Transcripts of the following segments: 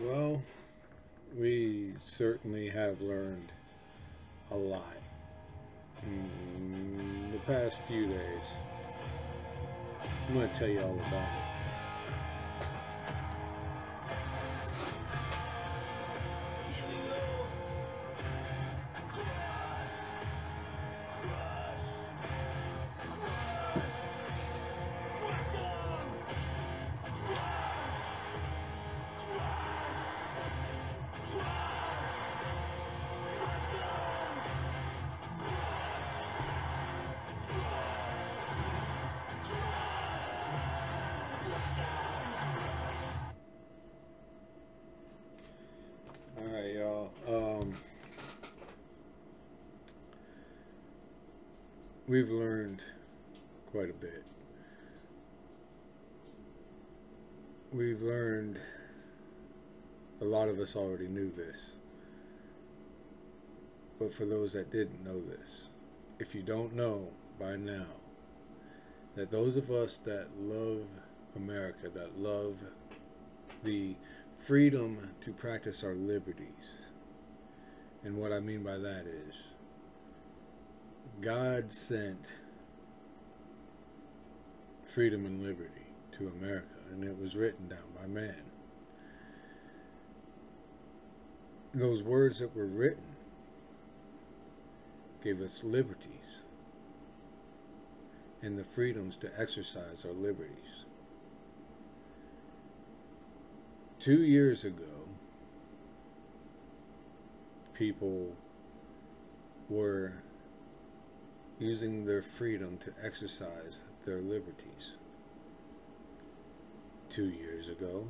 Well, we certainly have learned a lot in the past few days. I'm going to tell you all about it. We've learned quite a bit. We've learned, a lot of us already knew this, but for those that didn't know this, if you don't know by now, that those of us that love America, that love the freedom to practice our liberties, and what I mean by that is, God sent freedom and liberty to America, and it was written down by man. Those words that were written gave us liberties and the freedoms to exercise our liberties. 2 years ago, people were using their freedom to exercise their liberties. 2 years ago,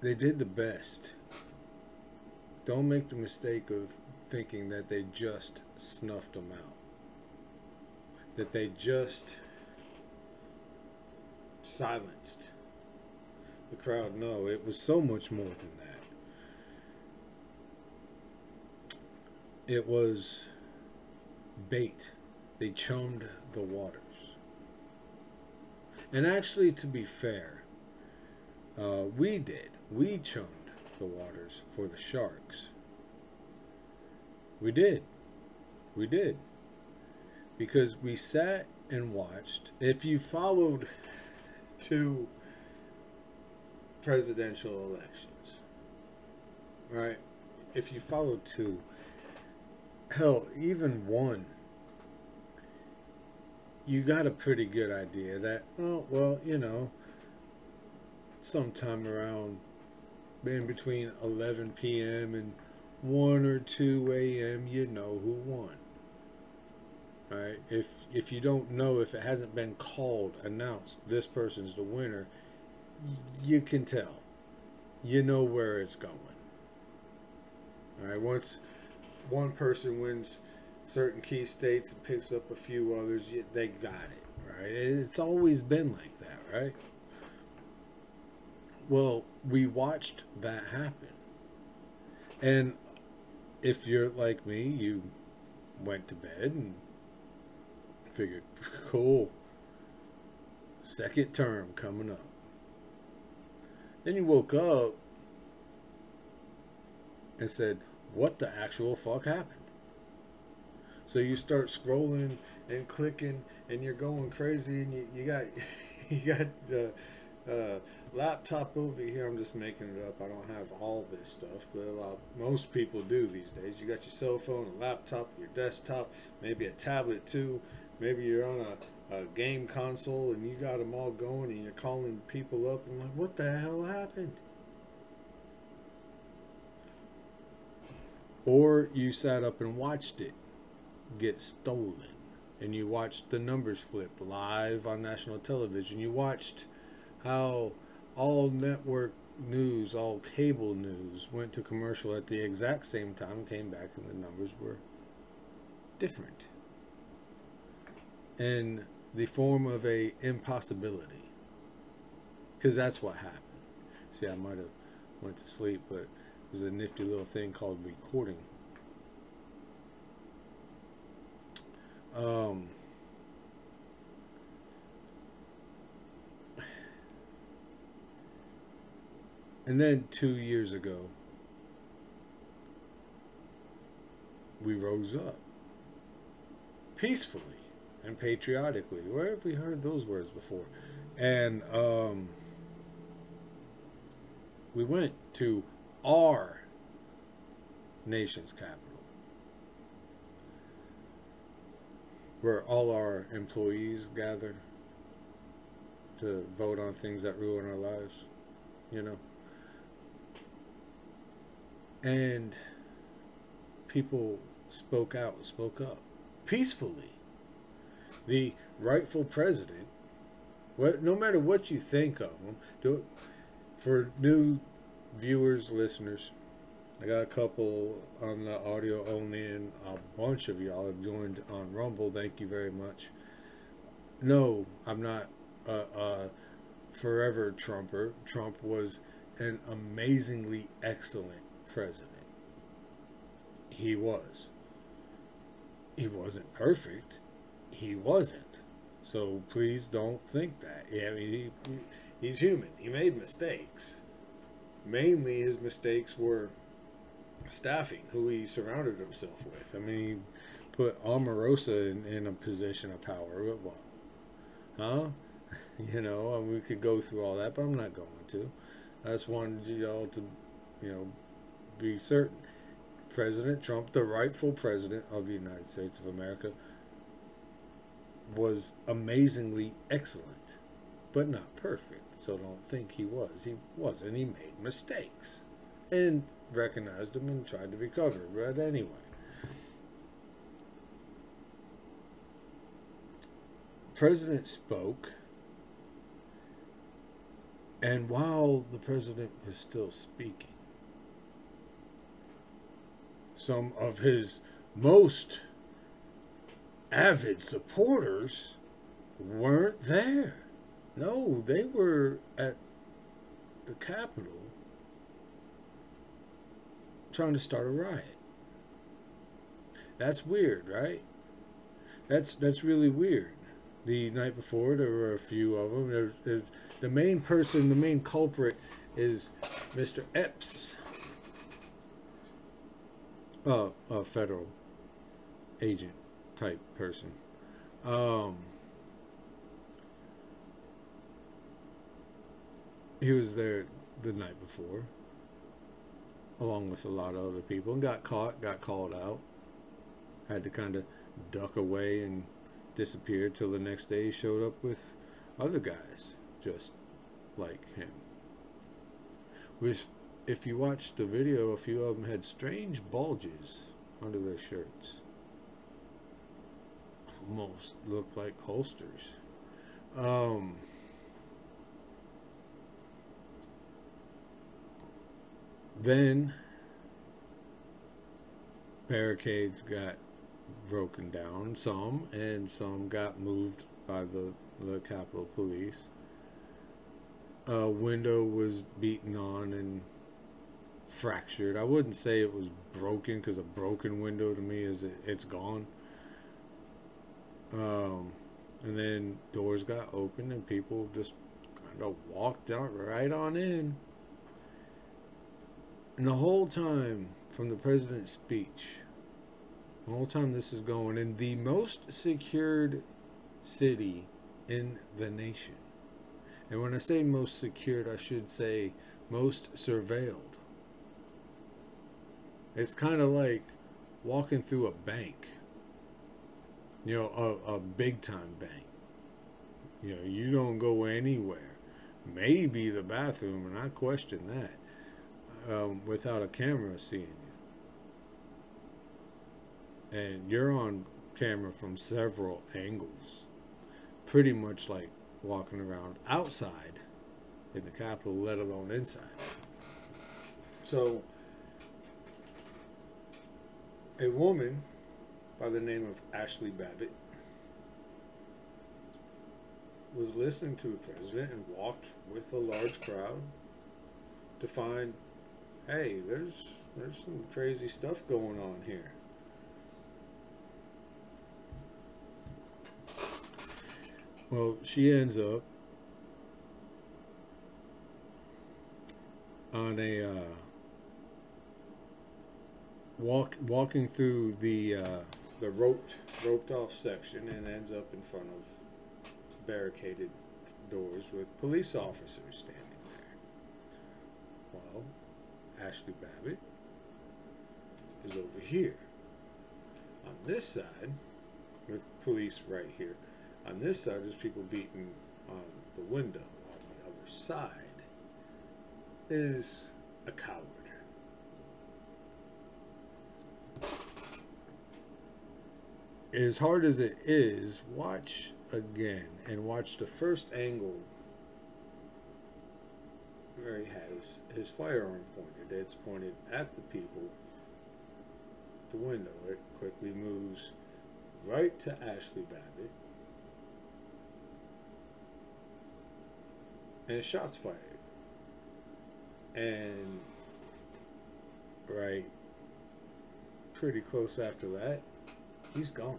they did the best. Don't make the mistake of thinking that they just snuffed them out, that they just silenced the crowd. No, it was so much more than that. It was bait. They chummed the waters. And actually, to be fair, we did. We chummed the waters for the sharks. We did. Because we sat and watched. If you followed two presidential elections, right? If you followed two, hell, even one, you got a pretty good idea that, oh, well, you know, sometime around in between 11 p.m. and 1 or 2 a.m., you know who won. Right? If you don't know, if it hasn't been called, announced, this person's the winner, you can tell. You know where it's going. All right, once one person wins certain key states and picks up a few others, they got it, right? It's always been like that, right? Well, we watched that happen. And if you're like me, you went to bed and figured, cool, second term coming up. Then you woke up and said, what the actual fuck happened? So you start scrolling and clicking, and you're going crazy, and you got the laptop over here. I'm just making it up. I don't have all this stuff, but most people do these days. You got your cell phone, a laptop, your desktop, maybe a tablet too. Maybe you're on a game console, and you got them all going, and you're calling people up, and like, what the hell happened? Or you sat up and watched it get stolen. And you watched the numbers flip live on national television. You watched how all network news, all cable news, went to commercial at the exact same time and came back and the numbers were different. In the form of a impossibility. Because that's what happened. See, I might have went to sleep, but there's a nifty little thing called recording. And then 2 years ago, we rose up peacefully and patriotically. Where have we heard those words before? And we went to our nation's capital, where all our employees gather to vote on things that ruin our lives, you know. And people spoke out, spoke up peacefully. The rightful president, no matter what you think of him, for new viewers, listeners, I got a couple on the audio only, and a bunch of y'all have joined on Rumble. Thank you very much. No, I'm not a forever Trumper. Trump was an amazingly excellent president. He was. He wasn't perfect. He wasn't. So please don't think that. Yeah, I mean, he's human. He made mistakes. Mainly his mistakes were staffing, who he surrounded himself with. I mean, he put Omarosa in a position of power. Huh? You know, I mean, we could go through all that, but I'm not going to. I just wanted y'all to, you know, be certain. President Trump, the rightful president of the United States of America, was amazingly excellent, but not perfect. So don't think he was. He wasn't. He made mistakes and recognized them and tried to recover. But anyway, president spoke, and while the president was still speaking, some of his most avid supporters weren't there. No, they were at the Capitol trying to start a riot. That's weird, right? That's really weird. The night before, there were a few of them. There's the main person, the main culprit is Mr. Epps, a federal agent type person. He was there the night before, along with a lot of other people, and got caught, got called out, had to kind of duck away and disappear till the next day he showed up with other guys just like him. Which, if you watched the video, a few of them had strange bulges under their shirts. Almost looked like holsters. Then barricades got broken down, some, and some got moved by the Capitol Police. A window was beaten on and fractured. I wouldn't say it was broken, because a broken window to me is it's gone. And then doors got opened and people just kind of walked out right on in. And the whole time from the president's speech, the whole time this is going, in the most secured city in the nation. And when I say most secured, I should say most surveilled. It's kind of like walking through a bank, you know, a big time bank. You know, you don't go anywhere. Maybe the bathroom, and I question that. Without a camera seeing you, and you're on camera from several angles, pretty much like walking around outside in the Capitol, let alone inside. So a woman by the name of Ashley Babbitt was listening to the president and walked with a large crowd to find, hey, there's some crazy stuff going on here. Well, she ends up on a walking through the roped off section and ends up in front of barricaded doors with police officers standing there. Well, Ashley Babbitt is over here on this side with police right here. On this side there's people beating on the window. On the other side is a coward. As hard as it is, watch again and watch the first angle where he has his firearm pointed. It's pointed at the people at the window. It quickly moves right to Ashley Babbitt. And shots fired. And right pretty close after that, he's gone.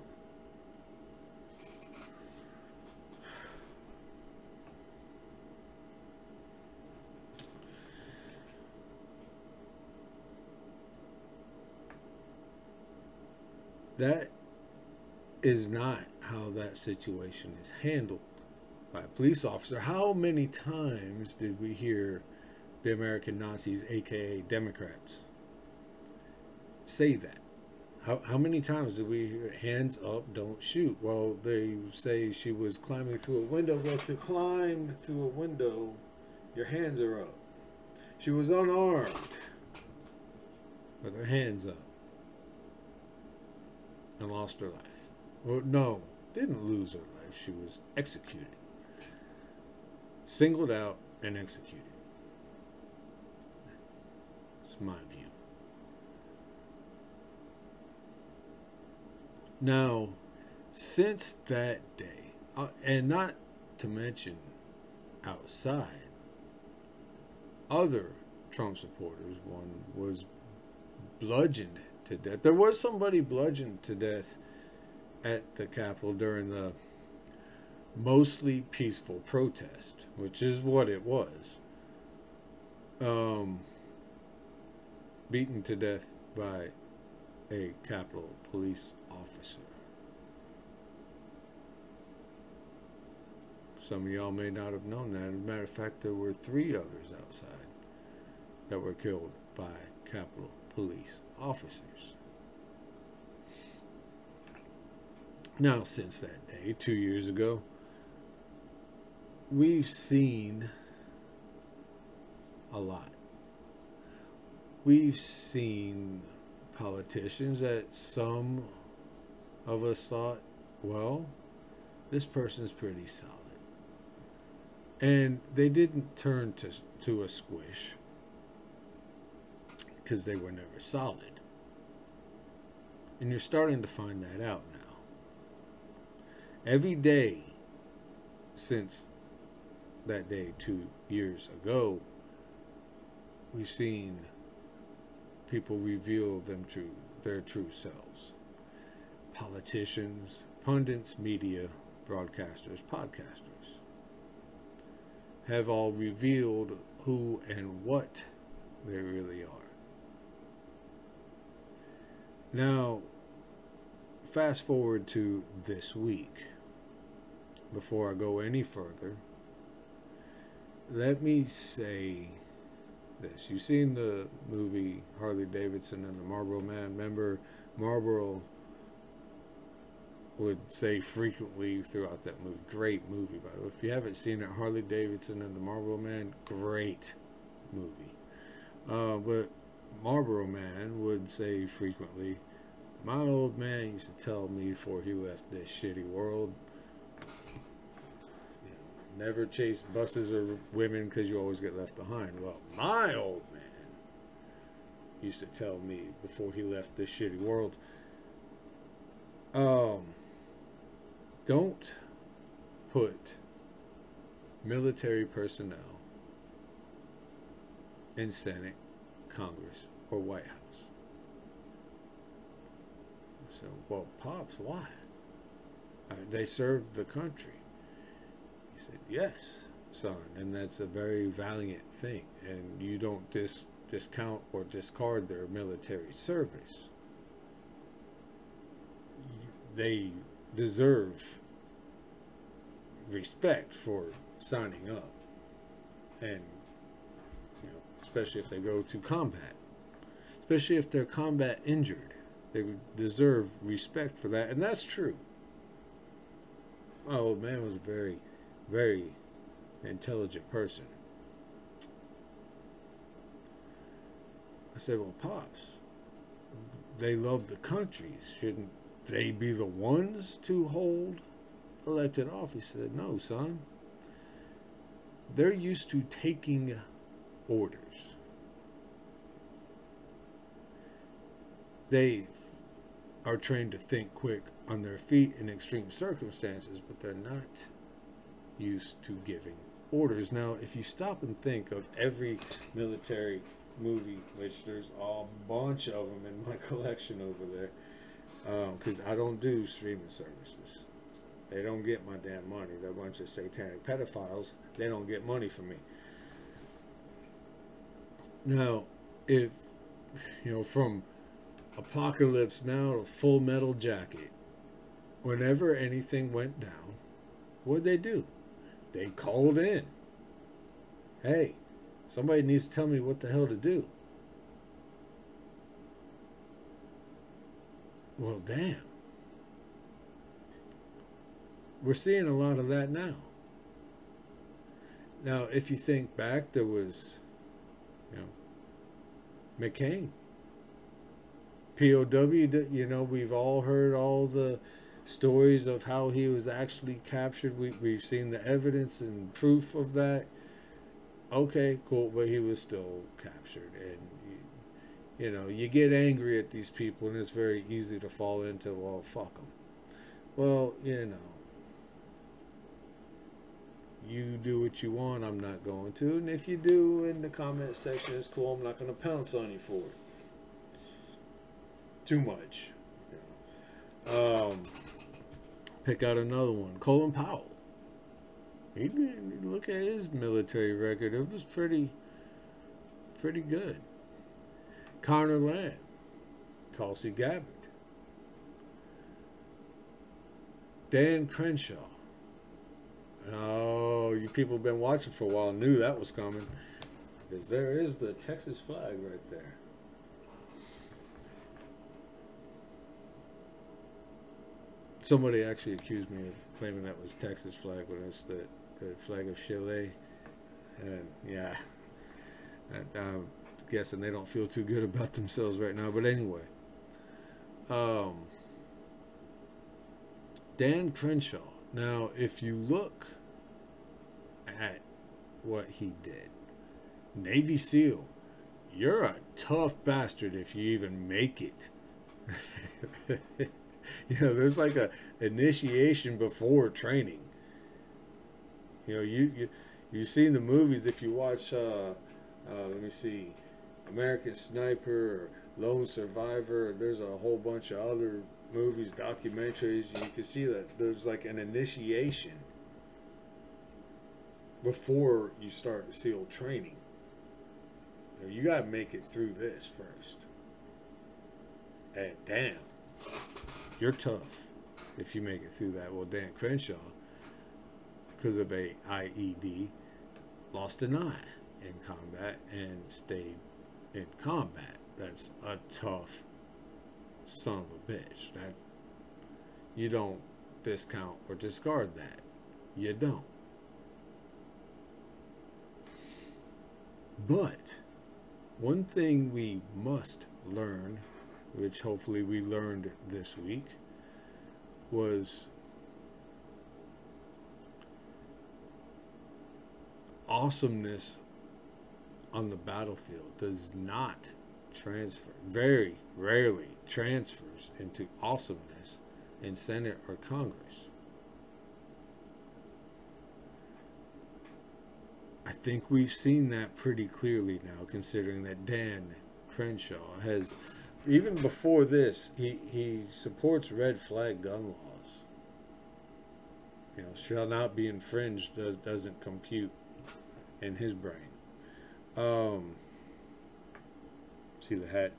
That is not how that situation is handled by a police officer. How many times did we hear the American Nazis, aka Democrats, say that? How many times did we hear hands up, don't shoot? Well, they say she was climbing through a window. Well, to climb through a window, your hands are up. She was unarmed with her hands up and lost her life. Well, no, didn't lose her life. She was executed, singled out and executed. That's my view. Now, since that day, and not to mention outside, other Trump supporters, one was bludgeoned to death. There was somebody bludgeoned to death at the Capitol during the mostly peaceful protest, which is what it was, beaten to death by a Capitol police officer. Some of y'all may not have known that. As a matter of fact, there were 3 others outside that were killed by Capitol police officers. Now, since that day, 2 years ago, we've seen a lot. We've seen politicians that some of us thought, well, this person's pretty solid. And they didn't turn to a squish because they were never solid. And you're starting to find that out now. Every day since that day 2 years ago, we've seen people reveal their true selves. Politicians, pundits, media, broadcasters, podcasters have all revealed who and what they really are. Now, fast forward to this week. Before I go any further, let me say this. You've seen the movie Harley Davidson and the Marlboro Man. Remember, Marlboro would say frequently throughout that movie, great movie, by the way. If you haven't seen it, Harley Davidson and the Marlboro Man, great movie. But Marlboro Man would say frequently, my old man used to tell me before he left this shitty world, never chase buses or women because you always get left behind. Well, my old man used to tell me before he left this shitty world, don't put military personnel in Senate, Congress, or White House. So, well, Pops, why? They served the country. Yes, son, and that's a very valiant thing. And you don't discount or discard their military service. They deserve respect for signing up, and you know, especially if they go to combat, especially if they're combat injured, they deserve respect for that, and that's true. My old man was a very, very intelligent person. I said, well, Pops, they love the country. Shouldn't they be the ones to hold elected office? He said, no, son. They're used to taking orders. They are trained to think quick on their feet in extreme circumstances, but they're not used to giving orders. Now, if you stop and think of every military movie, which there's a bunch of them in my collection over there, because I don't do streaming services. They don't get my damn money. They're a bunch of satanic pedophiles. They don't get money from me. Now, if, you know, from Apocalypse Now to Full Metal Jacket, whenever anything went down, what'd they do? They called in. Hey, somebody needs to tell me what the hell to do. Well, damn. We're seeing a lot of that now. Now, if you think back, there was, you know, McCain. POW, you know, we've all heard all the stories of how he was actually captured. We've seen the evidence and proof of that. Okay, cool, but he was still captured. And, you know, you get angry at these people, and it's very easy to fall into, well, fuck them. Well, you know, you do what you want, I'm not going to. And if you do in the comment section, it's cool, I'm not going to pounce on you for it. Too much. Pick out another one. Colin Powell. He didn't look at his military record. It was pretty good. Connor Lamb. Tulsi Gabbard. Dan Crenshaw. Oh, you people have been watching for a while, knew that was coming. Because there is the Texas flag right there. Somebody actually accused me of claiming that was Texas flag when it's the flag of Chile. And yeah, I'm guessing they don't feel too good about themselves right now. But anyway, Dan Crenshaw. Now, if you look at what he did, Navy SEAL, you're a tough bastard if you even make it. You know, there's like a initiation before training. You know, you've seen the movies. If you watch, let me see, American Sniper or Lone Survivor, or there's a whole bunch of other movies, documentaries, you can see that there's like an initiation before you start SEAL training. You know, you got to make it through this first. And damn, you're tough if you make it through that. Well, Dan Crenshaw, because of a IED, lost an eye in combat and stayed in combat. That's a tough son of a bitch. That you don't discount or discard that. You don't. But one thing we must learn, which hopefully we learned this week, was awesomeness on the battlefield does not transfer, very rarely transfers into awesomeness in Senate or Congress. I think we've seen that pretty clearly now, considering that Dan Crenshaw has, even before this, he supports red flag gun laws. You know, shall not be infringed doesn't compute in his brain. See the hat.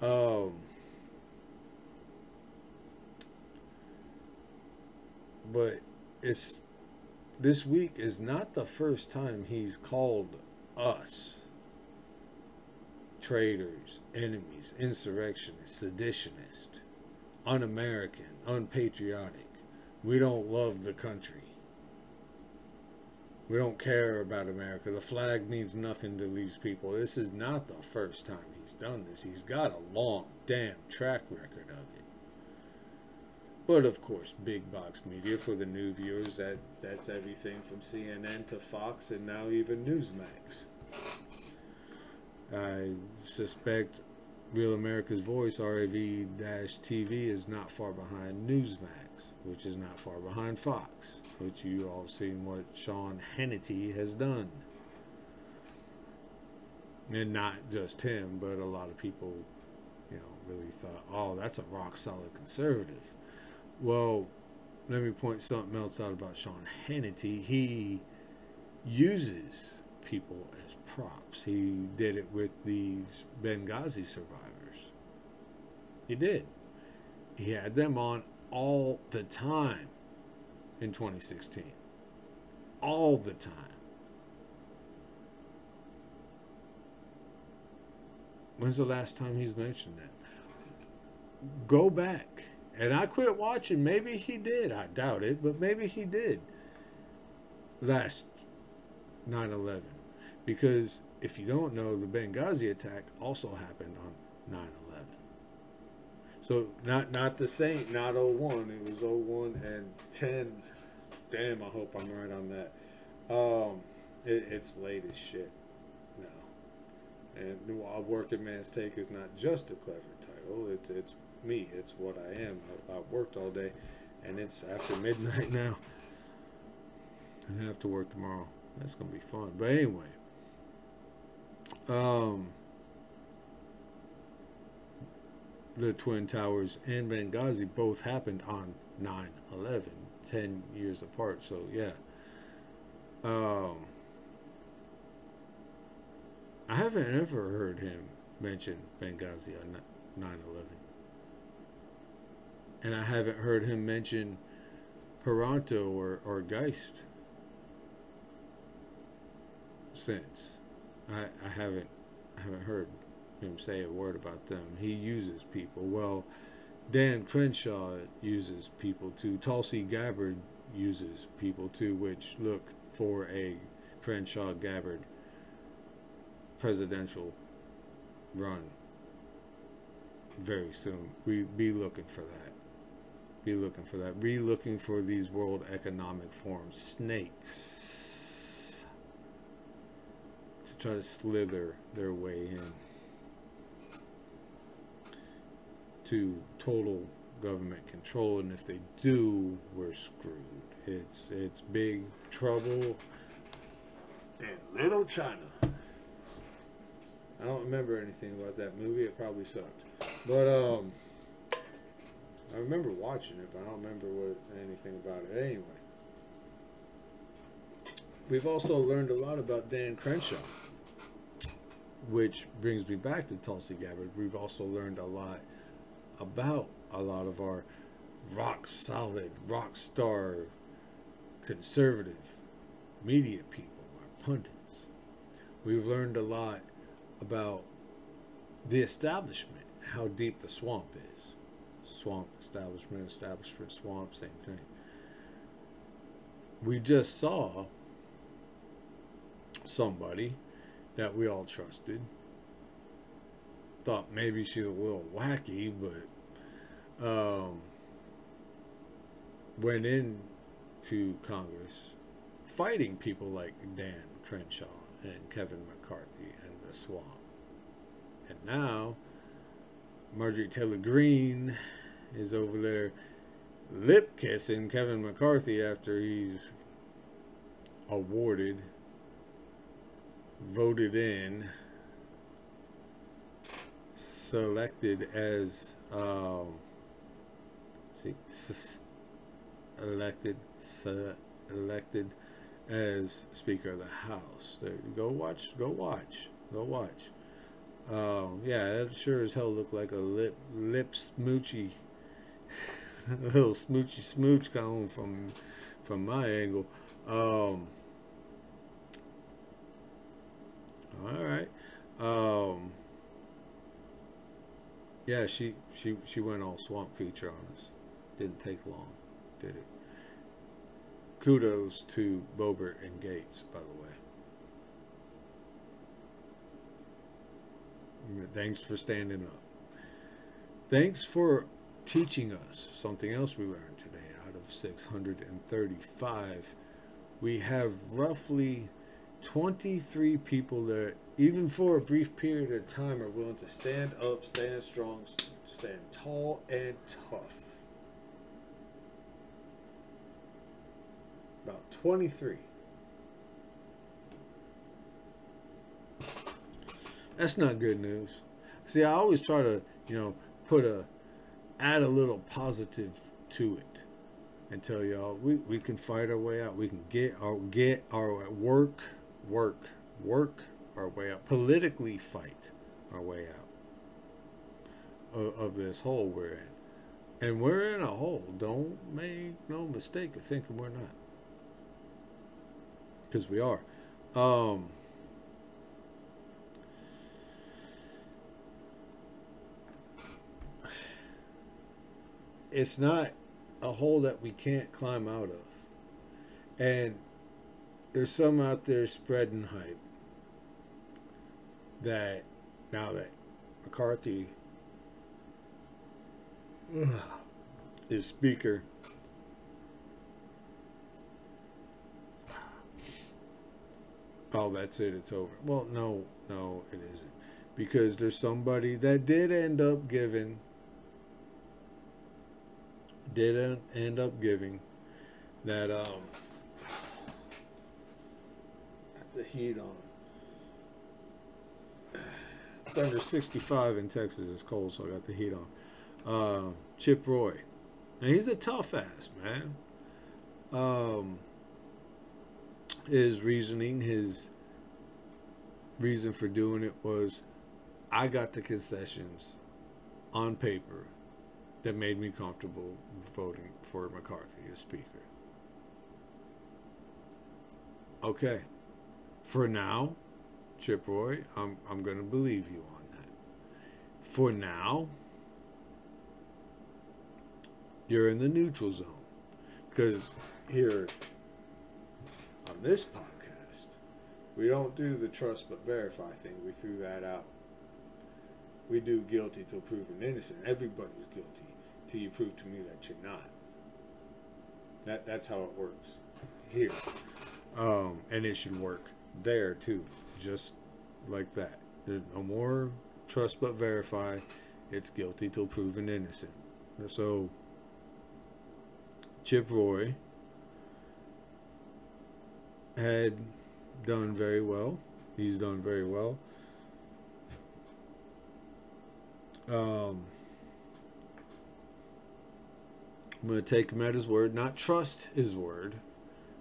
But it's, this week is not the first time he's called us traitors, enemies, insurrectionists, seditionists, un-American, unpatriotic. We don't love the country. We don't care about America. The flag means nothing to these people. This is not the first time he's done this. He's got a long damn track record of it. But of course, big box media, for the new viewers, that's everything from CNN to Fox and now even Newsmax. I suspect Real America's Voice, RAV-TV, is not far behind Newsmax, which is not far behind Fox, which you all seen what Sean Hannity has done. And not just him, but a lot of people, you know, really thought, oh, that's a rock solid conservative. Well, let me point something else out about Sean Hannity. He uses people as props. He did it with these Benghazi survivors. He did. He had them on all the time in 2016. All the time. When's the last time he's mentioned that? Go back. And I quit watching. Maybe he did. I doubt it, but maybe he did. Last 9/11. Because if you don't know, the Benghazi attack also happened on 9/11. So not the same, not 01. It was 01 and 10. Damn, I hope I'm right on that. It's late as shit now. And a working man's take is not just a clever title. It's me. It's what I am. I worked all day, and it's after midnight now. I have to work tomorrow. That's gonna be fun. But anyway, the Twin Towers and Benghazi both happened on 9/11, 10 years apart. So yeah, I haven't ever heard him mention Benghazi on 9/11. And I haven't heard him mention Paronto or Geist since. I haven't heard him say a word about them. He uses people. Well, Dan Crenshaw uses people too. Tulsi Gabbard uses people too, which, look for a Crenshaw Gabbard presidential run very soon. We be looking for that. Be looking for that. Be looking for these World Economic Forum snakes to try to slither their way in to total government control. And if they do, we're screwed. It's big trouble in Little China. I don't remember anything about that movie. It probably sucked, but I remember watching it, but I don't remember anything about it. Anyway, we've also learned a lot about Dan Crenshaw, which brings me back to Tulsi Gabbard. We've also learned a lot about a lot of our rock solid, rock star, conservative media people, our pundits. We've learned a lot about the establishment, how deep the swamp is. Swamp, establishment, establishment, swamp, same thing. We just saw somebody that we all trusted. Thought maybe she's a little wacky, but went into Congress fighting people like Dan Crenshaw and Kevin McCarthy and the swamp. And now Marjorie Taylor Greene is over there lip kissing Kevin McCarthy after he's awarded, voted in, selected as elected as Speaker of the House. Go watch. Yeah, it sure as hell looked like a lip smoochy, a little smoochy smooch cone from my angle. All right. Yeah, she went all swamp feature on us. Didn't take long, did it? Kudos to Boebert and Gates, by the way. Thanks for standing up. Thanks for teaching us something else we learned today. Out of 635, we have roughly 23 people that, even for a brief period of time, are willing to stand up, stand strong, stand tall and tough. About 23. That's not good news. See, I always try to, add a little positive to it, and tell y'all we can fight our way out. We can get our work our way out. Politically, fight our way out of this hole we're in, and we're in a hole. Don't make no mistake of thinking we're not. Because we are. It's not a hole that we can't climb out of. And there's some out there spreading hype that now that McCarthy is Speaker, oh, that's it, it's over. Well, no, it isn't. Because there's somebody that did end up giving that, got the heat on. It's under 65 in Texas, it's cold, so I got the heat on. Chip Roy. Now, he's a tough ass, man. His reason for doing it was, I got the concessions on paper that made me comfortable voting for McCarthy as Speaker. Okay, for now, Chip Roy, I'm gonna believe you on that. For now, you're in the neutral zone, because here on this podcast, we don't do the trust but verify thing. We threw that out. We do guilty till proven innocent. Everybody's guilty till you prove to me that you're not. That's how it works here, and it should work there too, just like that. There's no more trust but verify. It's guilty till proven innocent. So, Chip Roy had done very well. He's done very well. I'm going to take him at his word, not trust his word.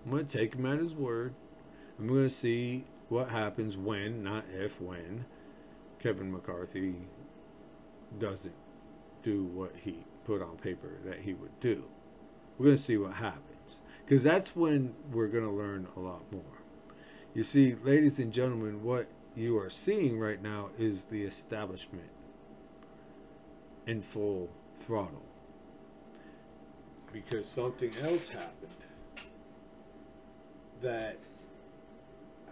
I'm going to take him at his word. I'm going to see what happens when, not if, when Kevin McCarthy doesn't do what he put on paper that he would do. We're going to see what happens. Because that's when we're going to learn a lot more. You see, ladies and gentlemen, what you are seeing right now is the establishment in full throttle. Because something else happened that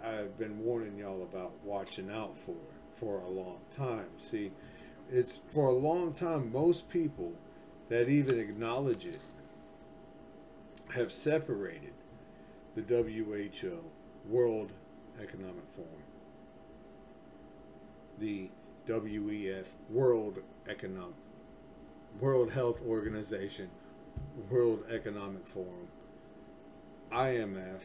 I've been warning y'all about watching out for a long time. See, it's for a long time, most people that even acknowledge it have separated the WHO, World Economic Forum, the WEF, World Health Organization, World Economic Forum, IMF,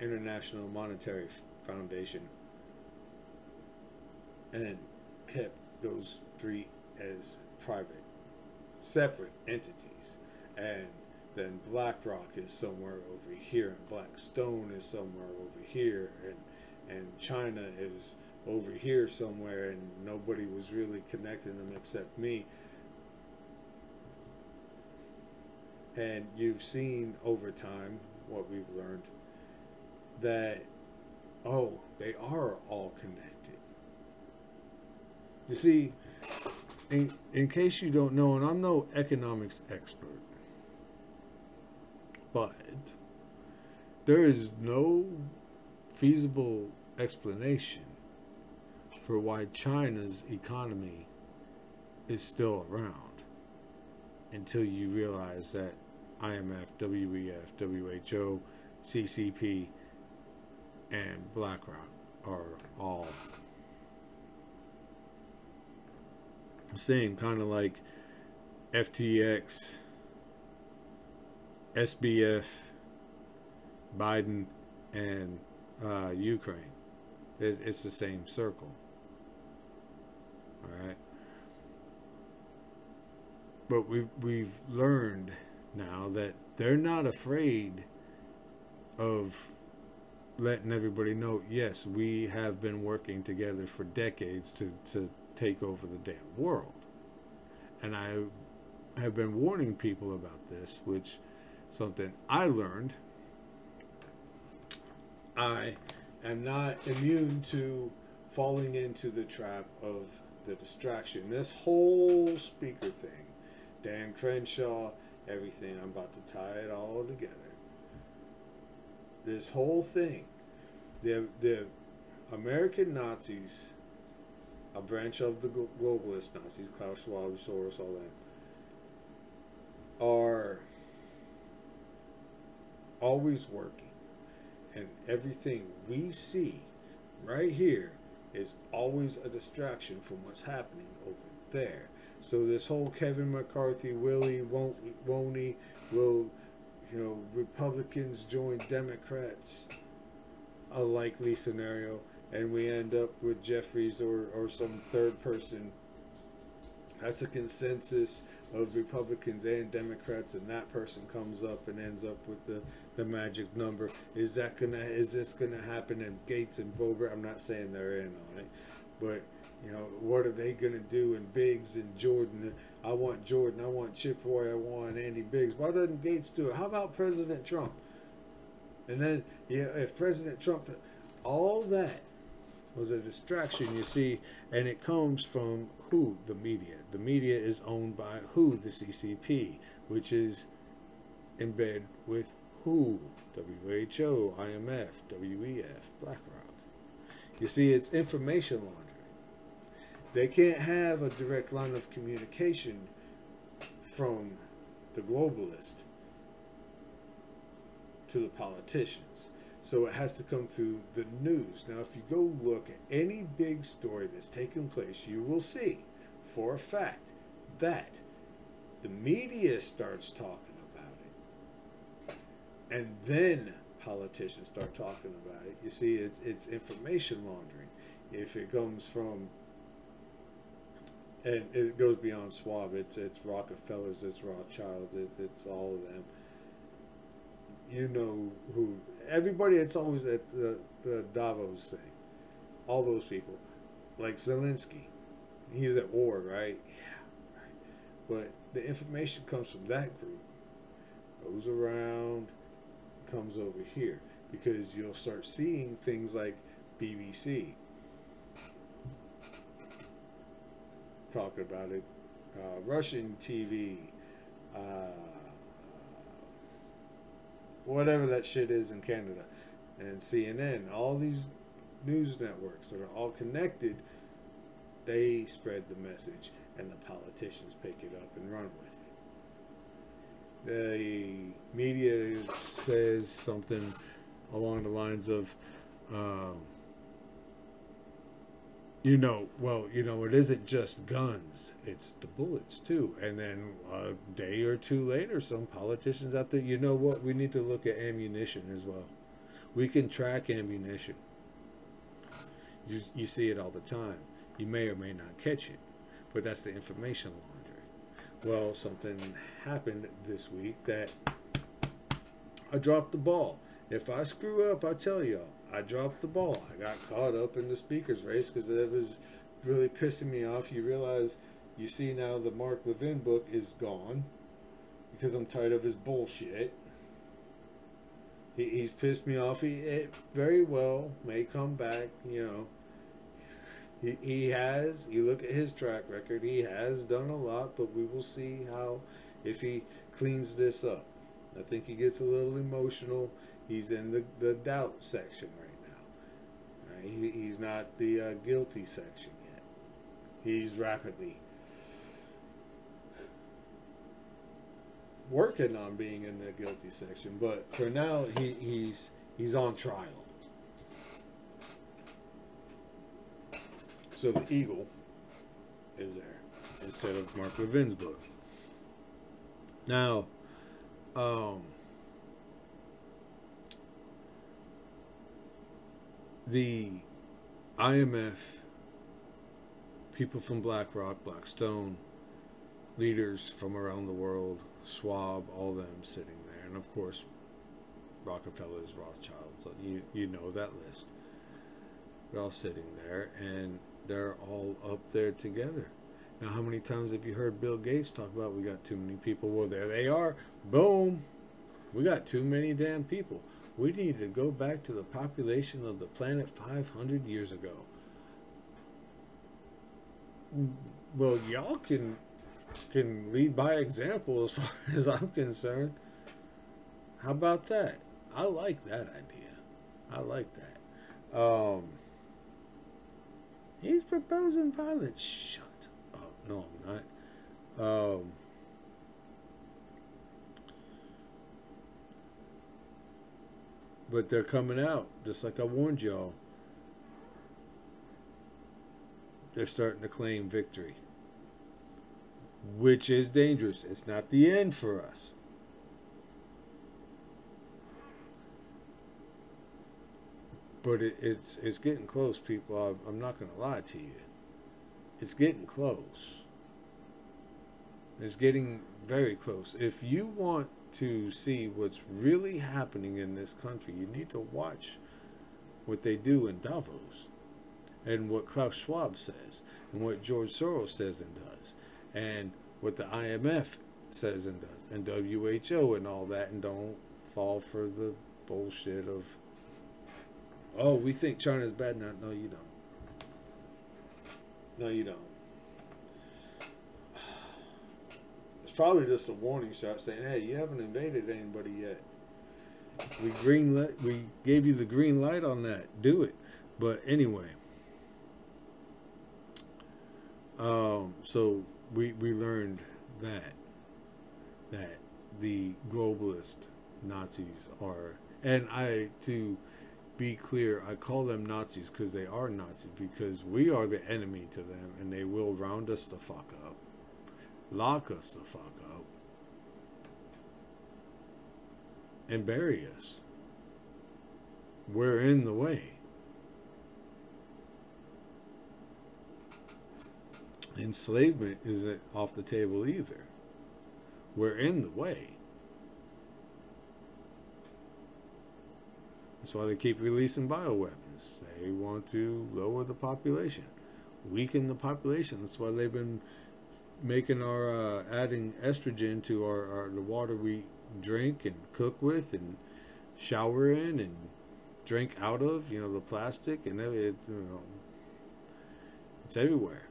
International Monetary Foundation, and kept those three as private, separate entities. And then BlackRock is somewhere over here, and Blackstone is somewhere over here, and China is over here somewhere, and nobody was really connecting them except me. And you've seen over time what we've learned, that, oh, they are all connected. You see, in case you don't know, and I'm no economics expert, but there is no feasible explanation for why China's economy is still around until you realize that IMF, WEF, WHO, CCP, and BlackRock are all the same, kind of like FTX, SBF, Biden, and Ukraine. It's the same circle. All right. But we've learned now that they're not afraid of letting everybody know, yes, we have been working together for decades to take over the damn world. And I have been warning people about this, which something I learned. I am not immune to falling into the trap of the distraction. This whole speaker thing, Dan Crenshaw, everything, I'm about to tie it all together. This whole thing, the American Nazis, a branch of the globalist Nazis, Klaus Schwab, Soros, all that, are always working. And everything we see right here is always a distraction from what's happening over there. So this whole Kevin McCarthy, Willie, won't he, will, you know, Republicans join Democrats, a likely scenario, and we end up with Jeffries or some third person. That's a consensus of Republicans and Democrats, and that person comes up and ends up with the magic number. Is this gonna happen? And Gates and Boebert, I'm not saying they're in on it, but you know, what are they gonna do? And Biggs and Jordan, I want Jordan, I want Chip Roy, I want Andy Biggs. Why doesn't Gates do it? How about President Trump? And then, yeah, if President Trump, all that was a distraction, you see, and it comes from who? The media. The media is owned by who? The CCP, which is in bed with who? WHO, IMF, WEF, BlackRock. You see, it's information laundering. They can't have a direct line of communication from the globalist to the politicians. So it has to come through the news. Now, if you go look at any big story that's taken place, you will see for a fact that the media starts talking about it, and then politicians start talking about it. You see, it's information laundering. If it comes from, and it goes beyond Schwab, it's Rockefellers, it's Rothschilds, it's all of them. You know who, everybody that's always at the Davos thing, all those people, like Zelensky, he's at war, right? Yeah, right. But the information comes from that group, goes around, comes over here, because you'll start seeing things like BBC talking about it, Russian TV, whatever that shit is in Canada, and CNN, all these news networks that are all connected, they spread the message, and the politicians pick it up and run with it. The media says something along the lines of, you know, well, you know, it isn't just guns, it's the bullets too. And then a day or two later, some politicians out there, you know what, we need to look at ammunition as well. We can track ammunition. You see it all the time. You may or may not catch it, but that's the information laundering. Well, something happened this week that I dropped the ball. If I screw up, I tell y'all, I dropped the ball. I got caught up in the speaker's race because that was really pissing me off. You realize, you see now the Mark Levin book is gone because I'm tired of his bullshit. He's pissed me off. It very well may come back, you know. He has, you look at his track record, he has done a lot, but we will see how, if he cleans this up. I think he gets a little emotional. He's in the doubt section right now. Right? He's not the guilty section yet. He's rapidly working on being in the guilty section, but for now, he's on trial. So the eagle is there instead of Mark Levin's book. Now, the IMF, people from BlackRock, Blackstone, leaders from around the world, Schwab, all them sitting there, and of course, Rockefellers, Rothschilds, you know that list. They're all sitting there, and they're all up there together. Now, how many times have you heard Bill Gates talk about we got too many people? Well, there they are. Boom. We got too many damn people. We need to go back to the population of the planet 500 years ago. Well, y'all can lead by example as far as I'm concerned. How about that? I like that idea. I like that. He's proposing violence. Shut up. No, I'm not. But they're coming out, just like I warned y'all. They're starting to claim victory, which is dangerous. It's not the end for us. But it's getting close, people. I'm not going to lie to you. It's getting close. It's getting very close. If you want to see what's really happening in this country, you need to watch what they do in Davos, and what Klaus Schwab says, and what George Soros says and does, and what the IMF says and does, and WHO and all that, and don't fall for the bullshit of, oh, we think China's bad now. No, you don't. No, you don't. Probably just a warning shot saying, hey, you haven't invaded anybody yet. We gave you the green light on that. Do it. But anyway. So we learned that the globalist Nazis are, and I, to be clear, I call them Nazis because they are Nazis, because we are the enemy to them, and they will round us the fuck up. Lock us the fuck up and bury us. We're in the way. Enslavement isn't off the table either. We're in the way. That's why they keep releasing bioweapons. They want to lower the population, weaken the population. That's why they've been making our adding estrogen to the water we drink and cook with and shower in and drink out of, you know, the plastic, and it, you know, it's everywhere,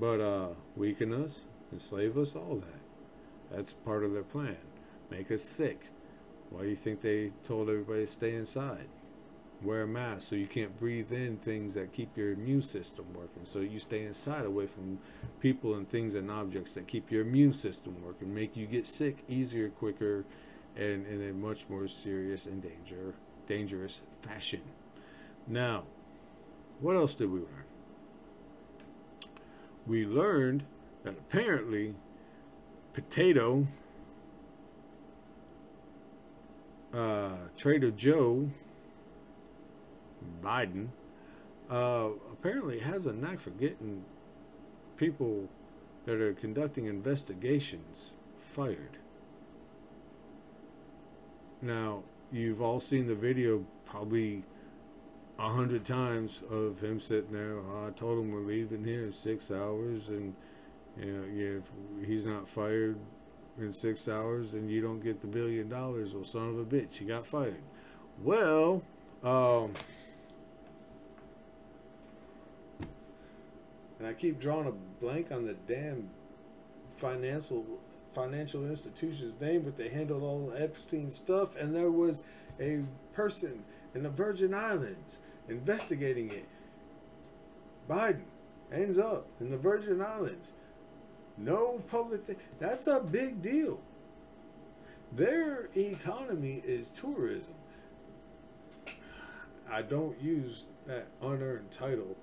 but weaken us, enslave us, all that's part of their plan. Make us sick. Why do you think they told everybody to stay inside, wear a mask so you can't breathe in things that keep your immune system working, so you stay inside away from people and things and objects that keep your immune system working, make you get sick easier, quicker, and in a much more serious and dangerous fashion. Now, what else did we learn? We learned that apparently potato, Trader Joe Biden apparently has a knack for getting people that are conducting investigations fired. Now, You've all seen the video probably 100 times of him sitting there. I told him we're leaving here in 6 hours, and you know, if he's not fired in 6 hours, and you don't get the $1 billion, well, son of a bitch, you got fired. Well, and I keep drawing a blank on the damn financial institution's name, but they handled all Epstein stuff, and there was a person in the Virgin Islands investigating it. Biden ends up in the Virgin Islands. No public thing. That's a big deal. Their economy is tourism. I don't use that unearned title.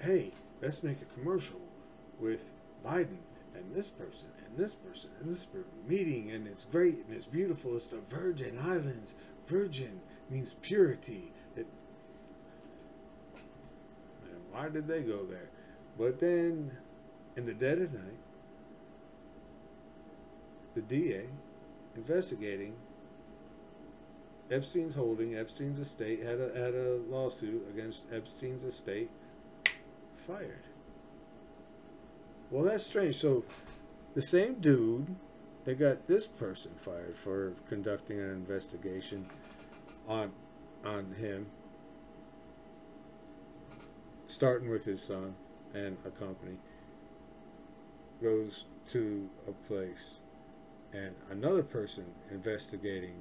Hey, let's make a commercial with Biden and this person and this person and this person meeting, and it's great and it's beautiful. It's the Virgin Islands. Virgin means purity. And why did they go there? But then, in the dead of night, the DA investigating Epstein's holding, Epstein's estate, had a lawsuit against Epstein's estate, fired. Well, that's strange. So the same dude, they got this person fired for conducting an investigation on him, starting with his son and a company, goes to a place, and another person investigating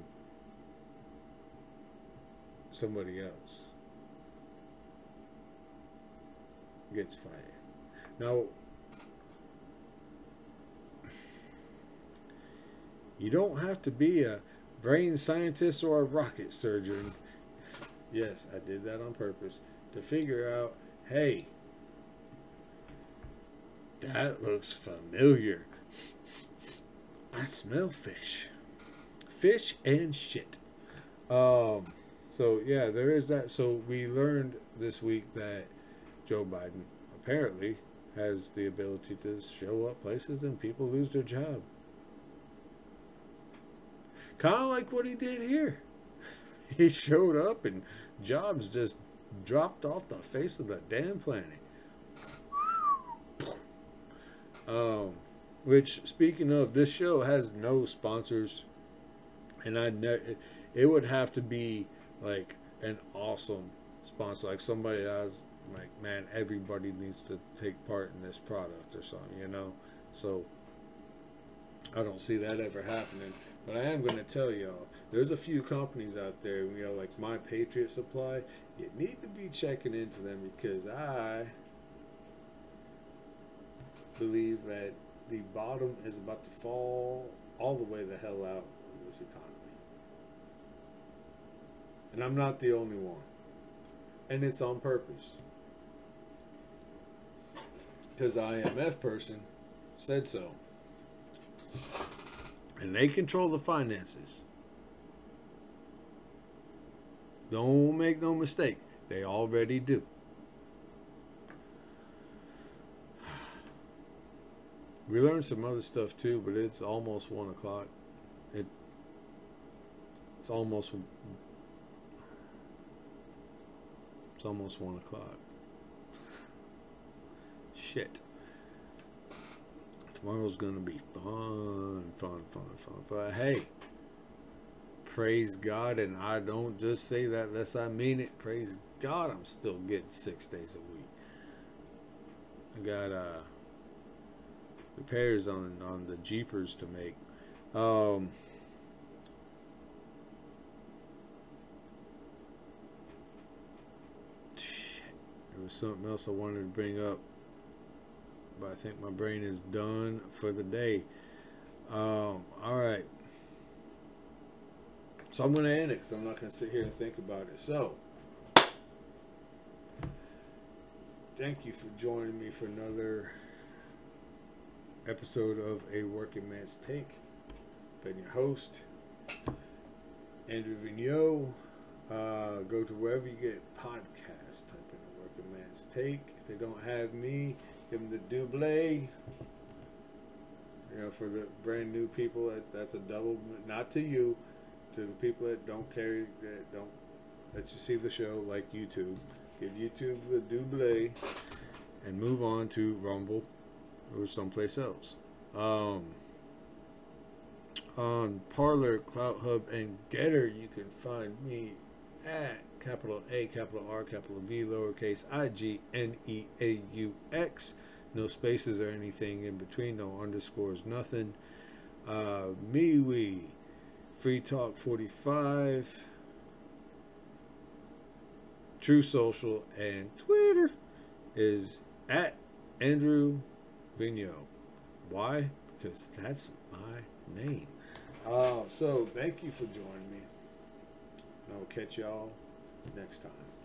somebody else gets fired. Now, you don't have to be a brain scientist or a rocket surgeon. Yes, I did that on purpose to figure out, hey, that looks familiar. I smell fish. Fish and shit. So, yeah, there is that. So, we learned this week that Joe Biden apparently has the ability to show up places and people lose their job. Kind of like what he did here. He showed up and jobs just dropped off the face of the damn planet. Which, speaking of, this show has no sponsors, and it would have to be like an awesome sponsor, like somebody that's like, man, everybody needs to take part in this product or something, you know. So I don't see that ever happening. But I am going to tell y'all, there's a few companies out there, you know, like My Patriot Supply. You need to be checking into them, because I believe that the bottom is about to fall all the way the hell out of this economy. And I'm not the only one. And it's on purpose. Because the IMF person said so. And they control the finances. Don't make no mistake. They already do. We learned some other stuff too, but it's almost 1 o'clock. It's almost 1 o'clock. Shit. Tomorrow's going to be fun. But hey, praise God, and I don't just say that unless I mean it. Praise God, I'm still getting 6 days a week. I got repairs on the Jeepers to make. There was something else I wanted to bring up, but I think my brain is done for the day. Alright. So I'm going to end it, because I'm not going to sit here and think about it. So, thank you for joining me for another episode of A Working Man's Take. Been your host, Andrew Vigneault. Go to wherever you get podcasts. Type in A Working Man's Take. If they don't have me, give them the double. You know, for the brand new people, that's a double. Not to you, to the people that don't carry, that you see the show, like YouTube. Give YouTube the double-A and move on to Rumble or someplace else. On Parler, Clout Hub, and Getter, you can find me at capital A, capital R, capital V, lowercase I-G-N-E-A-U-X. No spaces or anything in between, no underscores, nothing. MeWe, Free Talk 45, True Social, and Twitter is at Andrew Vigneault. Why? Because that's my name. So thank you for joining me. And I will catch y'all next time.